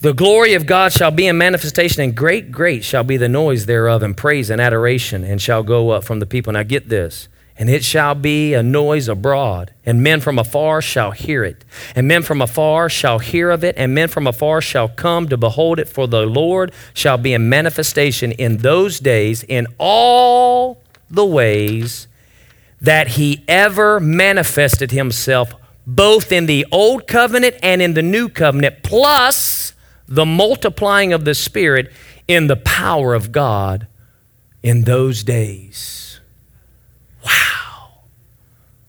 The glory of God shall be in manifestation, and great shall be the noise thereof, and praise and adoration, and shall go up from the people. Now get this. And it shall be a noise abroad, and men from afar shall hear it. And men from afar shall hear of it, and men from afar shall come to behold it, for the Lord shall be in manifestation in those days, in all the ways that he ever manifested himself, both in the old covenant and in the new covenant, plus the multiplying of the Spirit in the power of God in those days. Wow.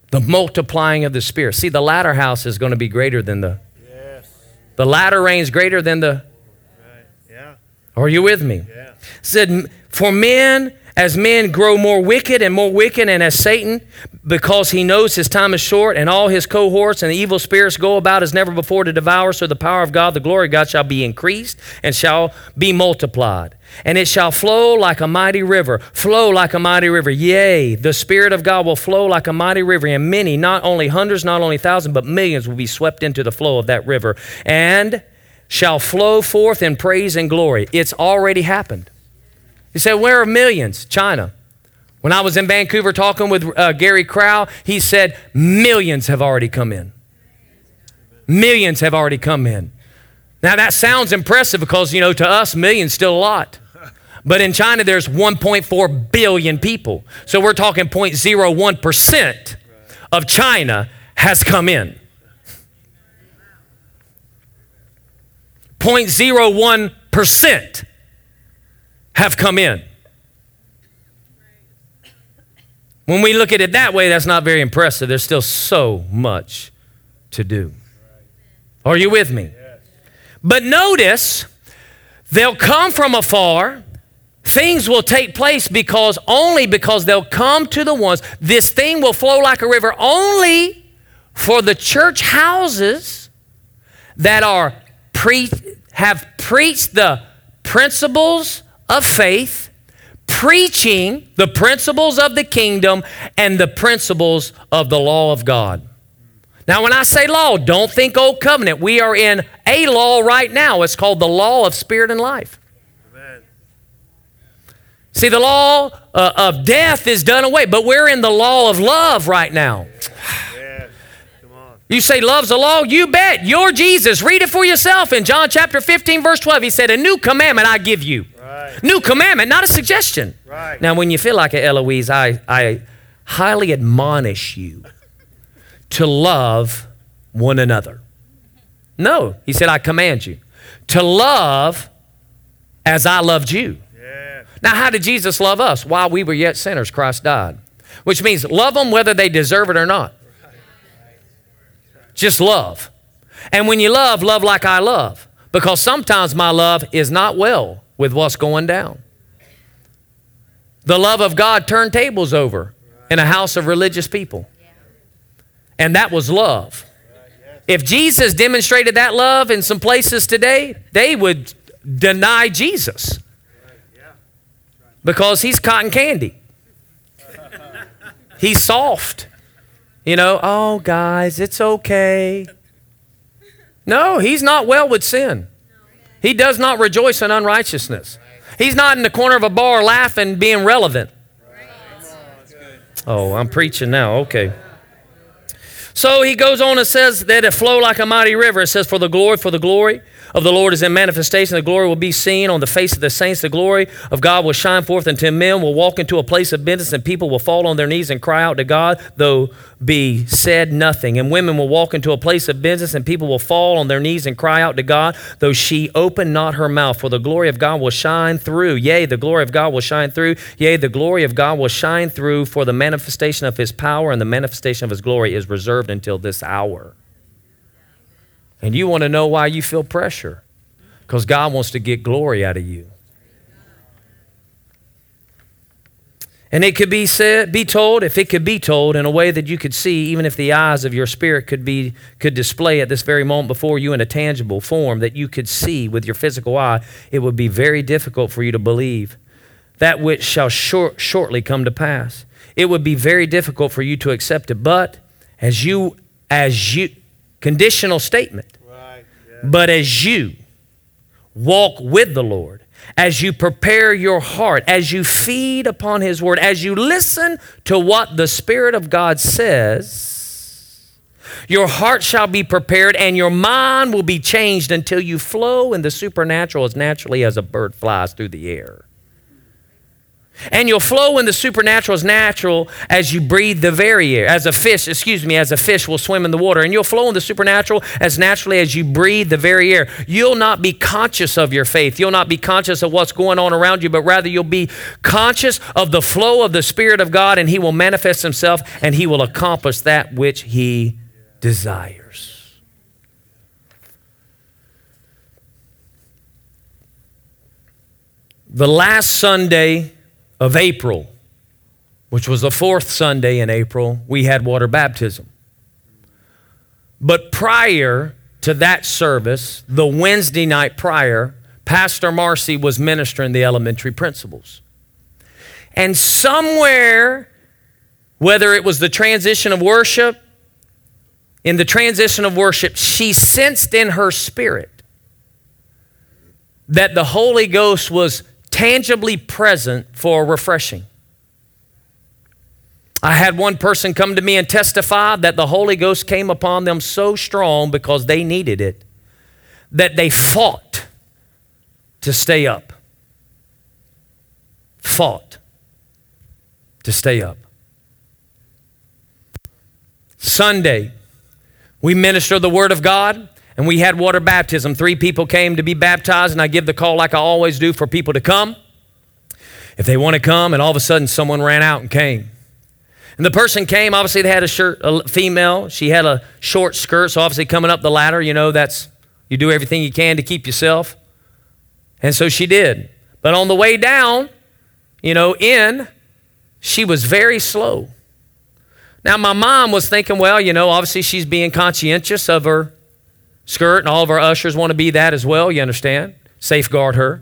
The multiplying of the Spirit. See, the latter house is going to be greater than the... Yes. The latter rain's greater than the... Right. Yeah. Are you with me? Yeah. Said, for men... As men grow more wicked, and as Satan, because he knows his time is short, and all his cohorts and the evil spirits go about as never before to devour, so the power of God, the glory of God, shall be increased and shall be multiplied. And it shall flow like a mighty river, flow like a mighty river. Yea, the Spirit of God will flow like a mighty river, and many, not only hundreds, not only thousands, but millions will be swept into the flow of that river, and shall flow forth in praise and glory. It's already happened. He said, where are millions? China. When I was in Vancouver talking with Gary Crow, he said, millions have already come in. Millions have already come in. Now, that sounds impressive because, to us, millions still a lot. But in China, there's 1.4 billion people. So we're talking 0.01% of China has come in. 0.01%. Have come in. When we look at it that way, that's not very impressive. There's still so much to do. Are you with me? Yes. But notice, they'll come from afar. Things will take place only because they'll come to the ones. This thing will flow like a river only for the church houses that have preached the principles of faith, preaching the principles of the kingdom and the principles of the law of God. Now, when I say law, don't think old covenant. We are in a law right now. It's called the law of spirit and life. Amen. See, the law of death is done away, but we're in the law of love right now. Yes. Come on. You say love's a law? You bet. You're Jesus. Read it for yourself. In John chapter 15, verse 12, he said, a new commandment I give you. Right. New commandment, not a suggestion. Right. Now, when you feel like it, Eloise, I highly admonish you to love one another. No, he said, I command you to love as I loved you. Yeah. Now, how did Jesus love us? While we were yet sinners, Christ died. Which means love them whether they deserve it or not. Just love. And when you love like I love. Because sometimes my love is not well with what's going down. The love of God turned tables over in a house of religious people. And that was love. If Jesus demonstrated that love in some places today, they would deny Jesus because he's cotton candy. He's soft. You know, oh, guys, it's okay. No, he's not well with sin. He does not rejoice in unrighteousness. He's not in the corner of a bar laughing, being relevant. Oh, I'm preaching now. Okay. So he goes on and says that it flow like a mighty river. It says, for the glory of the Lord is in manifestation. The glory will be seen on the face of the saints. The glory of God will shine forth until men will walk into a place of business, and people will fall on their knees and cry out to God, though be said nothing. And women will walk into a place of business, and people will fall on their knees and cry out to God, though she opened not her mouth. For the glory of God will shine through. Yea, the glory of God will shine through. Yea, the glory of God will shine through, for the manifestation of his power and the manifestation of his glory is reserved until this hour. And you want to know why you feel pressure? Because God wants to get glory out of you. And it could be told, if it could be told in a way that you could see, even if the eyes of your spirit could display at this very moment before you in a tangible form that you could see with your physical eye, it would be very difficult for you to believe that which shall shortly come to pass. It would be very difficult for you to accept it. But as you conditional statement. Right, yeah. But as you walk with the Lord, as you prepare your heart, as you feed upon his word, as you listen to what the Spirit of God says, your heart shall be prepared and your mind will be changed until you flow in the supernatural as naturally as a bird flies through the air. And you'll flow in the supernatural as natural as you breathe the very air, as a fish will swim in the water. And you'll flow in the supernatural as naturally as you breathe the very air. You'll not be conscious of your faith. You'll not be conscious of what's going on around you, but rather you'll be conscious of the flow of the Spirit of God, and he will manifest himself and he will accomplish that which he desires. The last Sunday of April, which was the fourth Sunday in April, we had water baptism. But prior to that service, the Wednesday night prior, Pastor Marcy was ministering the elementary principles. And somewhere, whether it was the transition of worship, in the transition of worship, she sensed in her spirit that the Holy Ghost was tangibly present for refreshing. I had one person come to me and testify that the Holy Ghost came upon them so strong because they needed it that they fought to stay up. Fought to stay up. Sunday, we ministered the Word of God. And we had water baptism. 3 people came to be baptized, and I give the call like I always do for people to come if they want to come, and all of a sudden someone ran out and came. And the person came, obviously they had a shirt, a female. She had a short skirt, so obviously coming up the ladder, you know, that's, you do everything you can to keep yourself. And so she did. But on the way down, you know, she was very slow. Now my mom was thinking, well, you know, obviously she's being conscientious of her skirt, and all of our ushers want to be that as well, you understand? Safeguard her.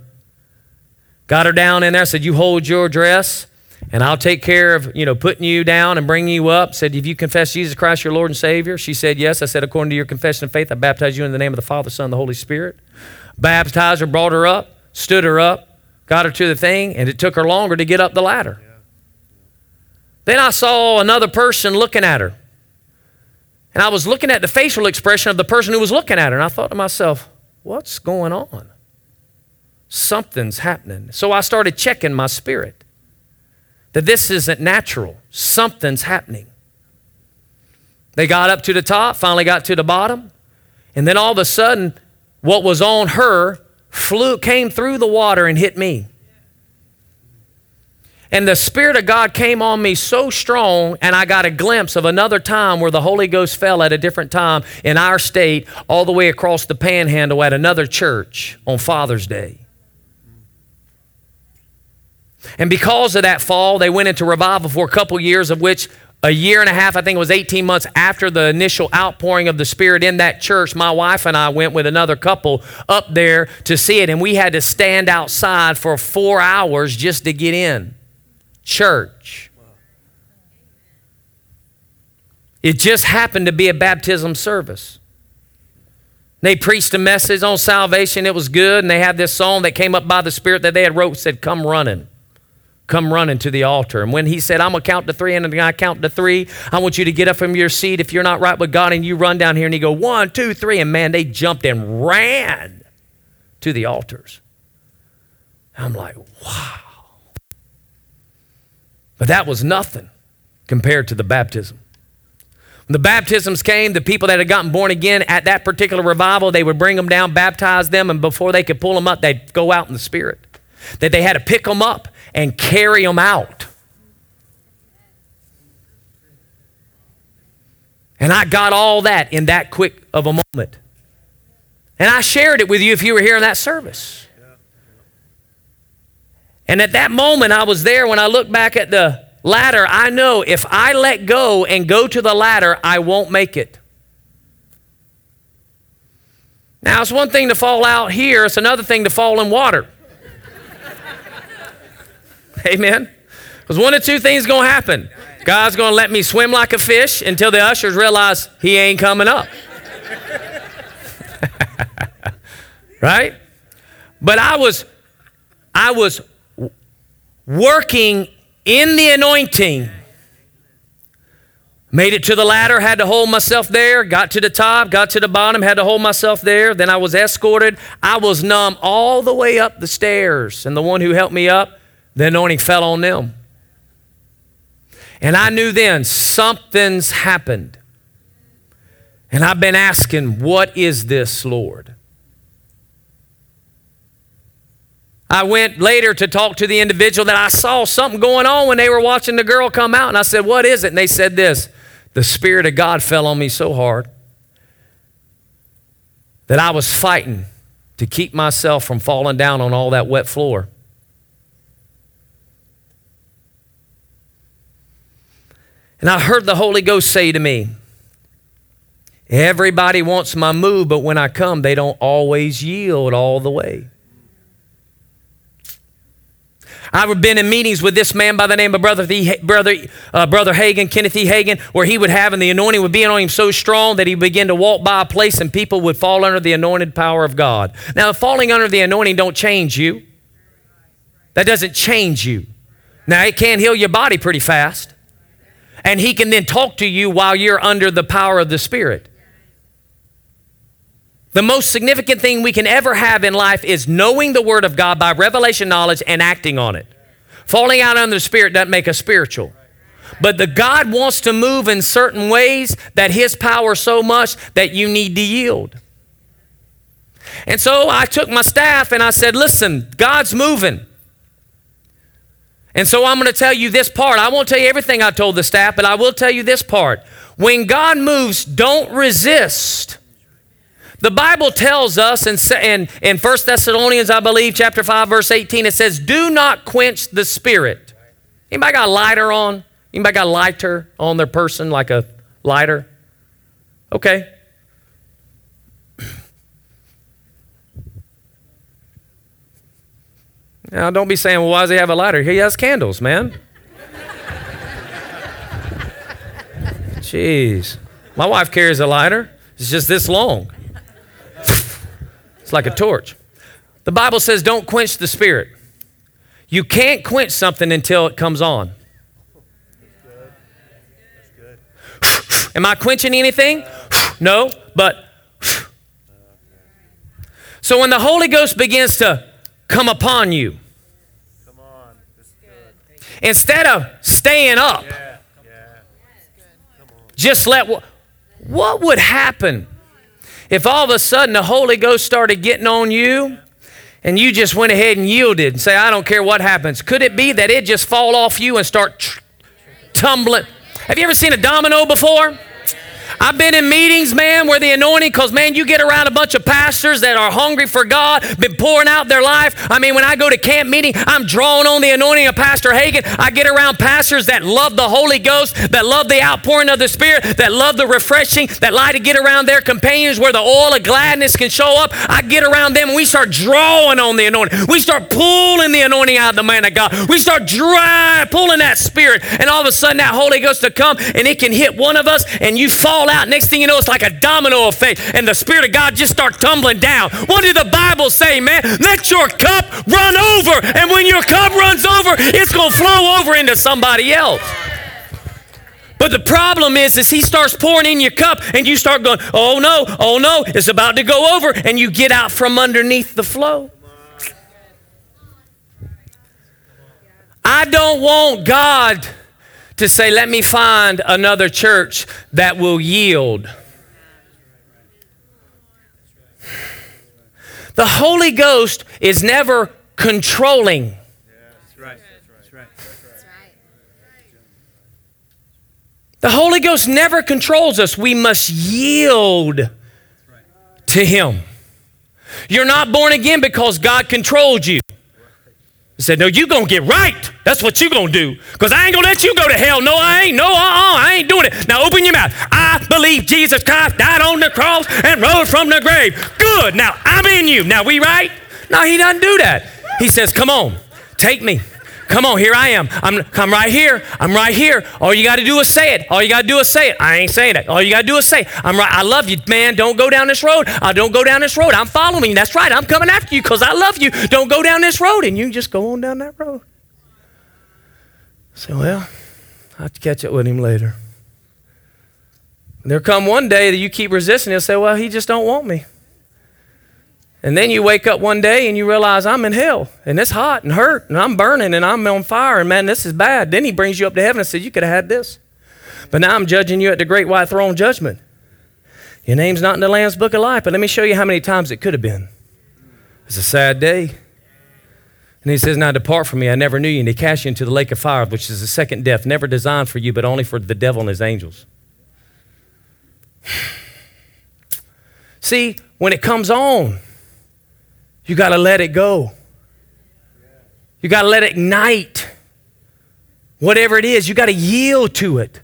Got her down in there, said, you hold your dress, and I'll take care of, you know, putting you down and bringing you up. Said, if you confess Jesus Christ, your Lord and Savior? She said, yes. I said, according to your confession of faith, I baptize you in the name of the Father, Son, and the Holy Spirit. Baptized her, brought her up, stood her up, got her to the thing, and it took her longer to get up the ladder. Yeah. Then I saw another person looking at her. And I was looking at the facial expression of the person who was looking at her, and I thought to myself, what's going on? Something's happening. So I started checking my spirit that this isn't natural. Something's happening. They got up to the top, finally got to the bottom, and then all of a sudden, what was on her came through the water and hit me. And the Spirit of God came on me so strong, and I got a glimpse of another time where the Holy Ghost fell at a different time in our state, all the way across the panhandle at another church on Father's Day. And because of that fall, they went into revival for a couple years, of which a year and a half, I think it was 18 months after the initial outpouring of the Spirit in that church, my wife and I went with another couple up there to see it, and we had to stand outside for 4 hours just to get in. Church. It just happened to be a baptism service. They preached a message on salvation. It was good, and they had this song that came up by the Spirit that they had wrote, said, "Come running. Come running to the altar." And when he said, "I'm going to count to three, and when I count to three, I want you to get up from your seat if you're not right with God, and you run down here." And he go, "One, two, three." And man, they jumped and ran to the altars. I'm like, wow. But that was nothing compared to the baptism. When the baptisms came, the people that had gotten born again at that particular revival, they would bring them down, baptize them, and before they could pull them up, they'd go out in the Spirit. That they had to pick them up and carry them out. And I got all that in that quick of a moment. And I shared it with you if you were here in that service. And at that moment, I was there. When I look back at the ladder, I know if I let go and go to the ladder, I won't make it. Now, it's one thing to fall out here. It's another thing to fall in water. Amen. Because one of two things is going to happen. God's going to let me swim like a fish until the ushers realize he ain't coming up. Right? But I was working in the anointing. Made it to the ladder, had to hold myself there, got to the top, got to the bottom, had to hold myself there. Then I was escorted. I was numb all the way up the stairs. And the one who helped me up, the anointing fell on them. And I knew then something's happened. And I've been asking, what is this, Lord? I went later to talk to the individual that I saw something going on when they were watching the girl come out. And I said, what is it? And they said this, the Spirit of God fell on me so hard that I was fighting to keep myself from falling down on all that wet floor. And I heard the Holy Ghost say to me, everybody wants my move, but when I come, they don't always yield all the way. I've been in meetings with this man by the name of Brother Hagin, Kenneth E. Hagin, where he would have, and the anointing would be on him so strong that he would begin to walk by a place and people would fall under the anointed power of God. Now, falling under the anointing don't change you. That doesn't change you. Now, it can heal your body pretty fast. And he can then talk to you while you're under the power of the Spirit. The most significant thing we can ever have in life is knowing the Word of God by revelation knowledge and acting on it. Falling out under the Spirit doesn't make us spiritual. But the God wants to move in certain ways that his power so much that you need to yield. And so I took my staff and I said, listen, God's moving. And so I'm going to tell you this part. I won't tell you everything I told the staff, but I will tell you this part. When God moves, don't resist. The Bible tells us in 1 Thessalonians, I believe, chapter 5, verse 18, it says, do not quench the Spirit. Anybody got a lighter on? Anybody got a lighter on their person, like a lighter? Okay. Now, don't be saying, well, why does he have a lighter? He has candles, man. Jeez. My wife carries a lighter. It's just this long. It's like a torch. The Bible says don't quench the Spirit. You can't quench something until it comes on. That's good. Am I quenching anything? No, but... So when the Holy Ghost begins to come upon you, instead of staying up, just let... What would happen if all of a sudden the Holy Ghost started getting on you and you just went ahead and yielded and say, I don't care what happens? Could it be that it just fall off you and start tumbling? Have you ever seen a domino before? I've been in meetings, man, where the anointing, because, man, you get around a bunch of pastors that are hungry for God, been pouring out their life. I mean, when I go to camp meeting, I'm drawing on the anointing of Pastor Hagin. I get around pastors that love the Holy Ghost, that love the outpouring of the Spirit, that love the refreshing, that like to get around their companions where the oil of gladness can show up. I get around them, and we start drawing on the anointing. We start pulling the anointing out of the man of God. We start pulling that Spirit, and all of a sudden that Holy Ghost will come, and it can hit one of us, and you fall out. Next thing you know, it's like a domino effect, and the Spirit of God just start tumbling down. What did the Bible say, man? Let your cup run over, and when your cup runs over, it's going to flow over into somebody else. But the problem is he starts pouring in your cup, and you start going, oh no, it's about to go over, and you get out from underneath the flow. I don't want God to say, let me find another church that will yield. The Holy Ghost is never controlling. The Holy Ghost never controls us. We must yield to Him. You're not born again because God controlled you. He said, no, you're going to get right. That's what you're going to do, because I ain't going to let you go to hell. No, I ain't. No, I ain't doing it. Now open your mouth. I believe Jesus Christ died on the cross and rose from the grave. Good. Now I'm in you. Now we right? No, He doesn't do that. He says, come on, take me. Come on, here I am. I'm right here. I'm right here. All you got to do is say it. All you got to do is say it. I ain't saying it. All you got to do is say it. I'm right. I love you, man. Don't go down this road. Don't go down this road. I'm following you. That's right. I'm coming after you because I love you. Don't go down this road. And you just go on down that road. So, well, I'll have to catch up with him later. And there'll come one day that you keep resisting. He'll say, well, he just don't want me. And then you wake up one day and you realize I'm in hell and it's hot and hurt and I'm burning and I'm on fire and man, this is bad. Then he brings you up to heaven and says, you could have had this. But now I'm judging you at the great white throne judgment. Your name's not in the Lamb's book of life, but let me show you how many times it could have been. It's a sad day. And he says, now depart from me, I never knew you. And he cast you into the lake of fire, which is the second death, never designed for you, but only for the devil and his angels. See, when it comes on, you got to let it go. You got to let it ignite. Whatever it is, you got to yield to it.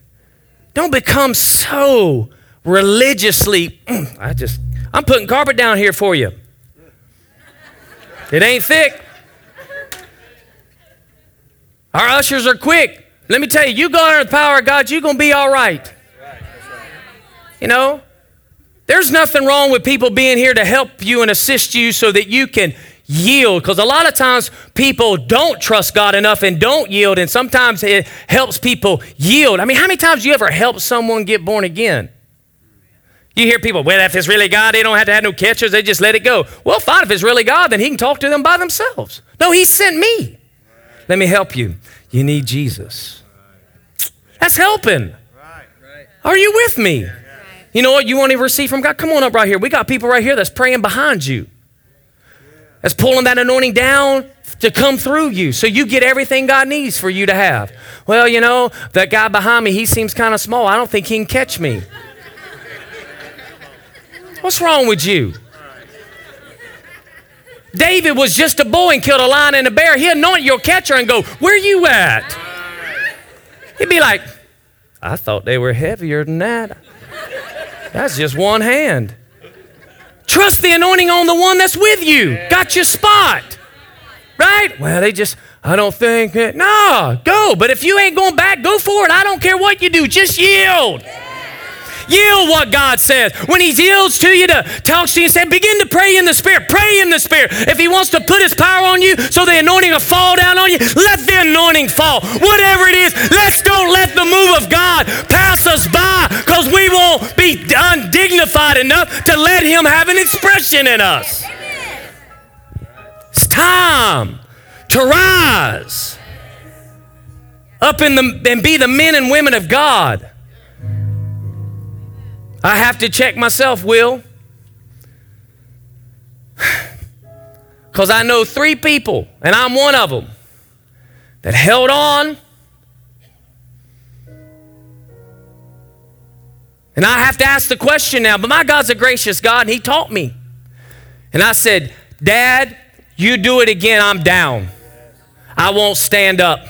Don't become so religiously, I'm putting carpet down here for you. It ain't thick. Our ushers are quick. Let me tell you, you go under the power of God, you're going to be all right. You know? There's nothing wrong with people being here to help you and assist you so that you can yield. Because a lot of times people don't trust God enough and don't yield. And sometimes it helps people yield. I mean, how many times do you ever help someone get born again? You hear people, well, if it's really God, they don't have to have no catchers. They just let it go. Well, fine, if it's really God, then He can talk to them by themselves. No, He sent me. Let me help you. You need Jesus. That's helping. Are you with me? You know what you want to receive from God? Come on up right here. We got people right here that's praying behind you. That's pulling that anointing down to come through you so you get everything God needs for you to have. Well, you know, that guy behind me, he seems kind of small. I don't think he can catch me. What's wrong with you? David was just a boy and killed a lion and a bear. He'd anoint your catcher and go, where you at? He'd be like, I thought they were heavier than that. That's just one hand. Trust the anointing on the one that's with you. Got your spot. Right? Well, I don't think it. No, go. But if you ain't going back, go for it. I don't care what you do. Just yield. Yield what God says. When He yields to you to talk to you and say, begin to pray in the Spirit. Pray in the Spirit. If He wants to put His power on you so the anointing will fall down on you, let the anointing fall. Whatever it is, let's don't let the move of God pass us by because we won't be undignified enough to let Him have an expression in us. It's time to rise up and be the men and women of God. I have to check myself, Will, because I know three people, and I'm one of them, that held on And I have to ask the question now, but my God's a gracious God, and he taught me. And I said, Dad, you do it again, I'm down. I won't stand up.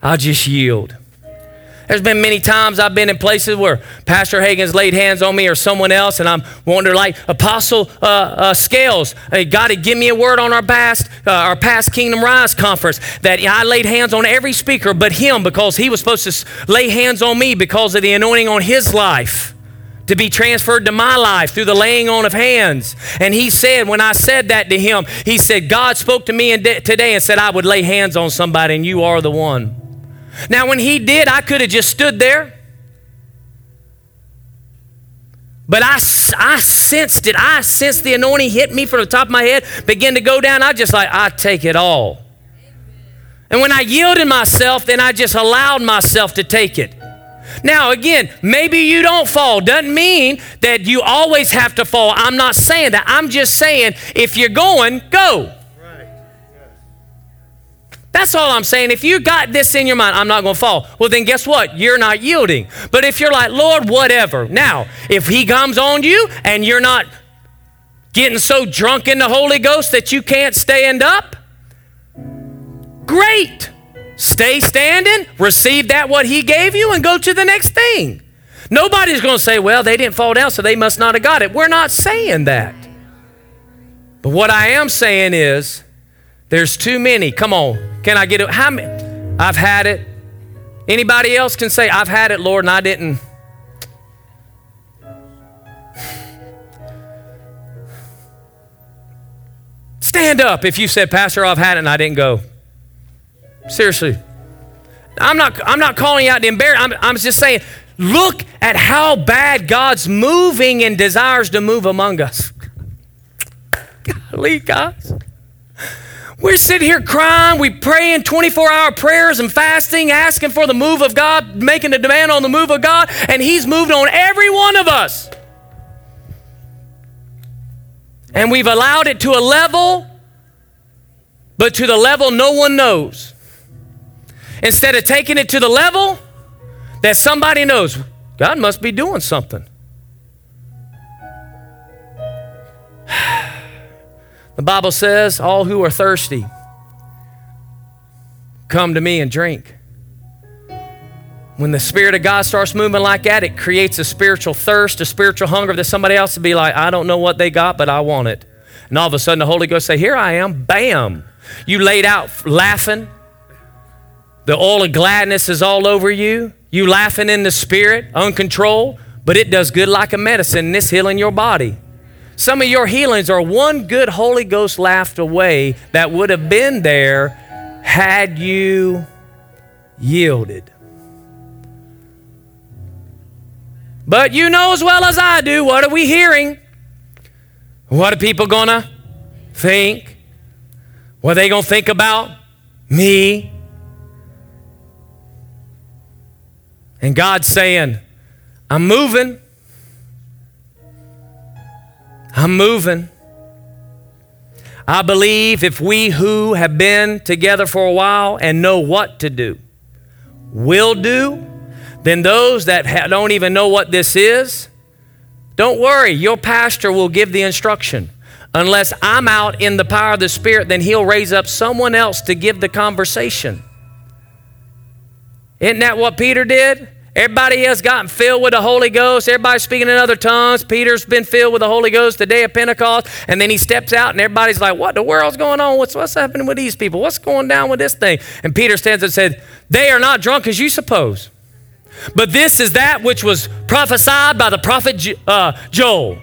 I'll just yield. There's been many times I've been in places where Pastor Hagin's laid hands on me or someone else, and I'm wondering, like, Apostle Scales, hey, God had given me a word on our past Kingdom Rise conference that I laid hands on every speaker but him, because he was supposed to lay hands on me because of the anointing on his life to be transferred to my life through the laying on of hands. And he said, when I said that to him, he said, God spoke to me today and said, I would lay hands on somebody, and you are the one. Now, when he did, I could have just stood there. But I sensed it. I sensed the anointing hit me from the top of my head, begin to go down. I take it all. And when I yielded myself, then I just allowed myself to take it. Now, again, maybe you don't fall. Doesn't mean that you always have to fall. I'm not saying that. I'm just saying if you're going, go. That's all I'm saying. If you got this in your mind, I'm not going to fall. Well, then guess what? You're not yielding. But if you're like, Lord, whatever. Now, if he comes on you and you're not getting so drunk in the Holy Ghost that you can't stand up, great. Stay standing, receive that what he gave you, and go to the next thing. Nobody's going to say, well, they didn't fall down, so they must not have got it. We're not saying that. But what I am saying is, there's too many. Come on. Can I get it? How many? I've had it. Anybody else can say, I've had it, Lord, and I didn't. Stand up if you said, Pastor, I've had it and I didn't go. Seriously. I'm not calling you out to embarrass. I'm just saying, look at how bad God's moving and desires to move among us. Golly, guys. We're sitting here crying, we're praying 24-hour prayers and fasting, asking for the move of God, making a demand on the move of God, and he's moved on every one of us. And we've allowed it to a level, but to the level no one knows. Instead of taking it to the level that somebody knows, God must be doing something. The Bible says, all who are thirsty, come to me and drink. When the Spirit of God starts moving like that, it creates a spiritual thirst, a spiritual hunger that somebody else would be like, I don't know what they got, but I want it. And all of a sudden, the Holy Ghost say, here I am, bam. You laid out laughing. The oil of gladness is all over you. You laughing in the Spirit, uncontrolled, but it does good like a medicine, and it's healing your body. Some of your healings are one good Holy Ghost laugh away that would have been there had you yielded. But you know as well as I do, what are we hearing? What are people going to think? What are they going to think about me? And God's saying, I'm moving. I'm moving. I believe if we who have been together for a while and know what to do will do, then those that don't even know what this is, don't worry. Your pastor will give the instruction. Unless I'm out in the power of the Spirit, then he'll raise up someone else to give the conversation. Isn't that what Peter did? Everybody has gotten filled with the Holy Ghost. Everybody's speaking in other tongues. Peter's been filled with the Holy Ghost the day of Pentecost. And then he steps out and everybody's like, what the world's going on? What's happening with these people? What's going down with this thing? And Peter stands up and said, they are not drunk as you suppose. But this is that which was prophesied by the prophet Joel,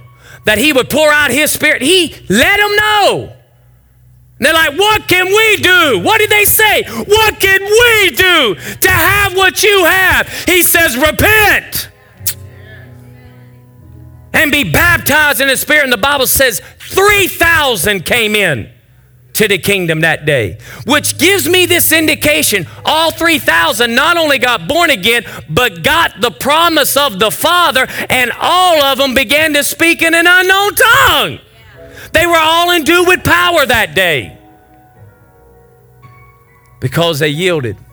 that he would pour out his Spirit. He let them know. And they're like, what can we do? What did they say? What can we do to have what you have? He says, repent and be baptized in the Spirit. And the Bible says 3,000 came in to the kingdom that day, which gives me this indication. All 3,000 not only got born again, but got the promise of the Father, and all of them began to speak in an unknown tongue. They were all endued with power that day because they yielded.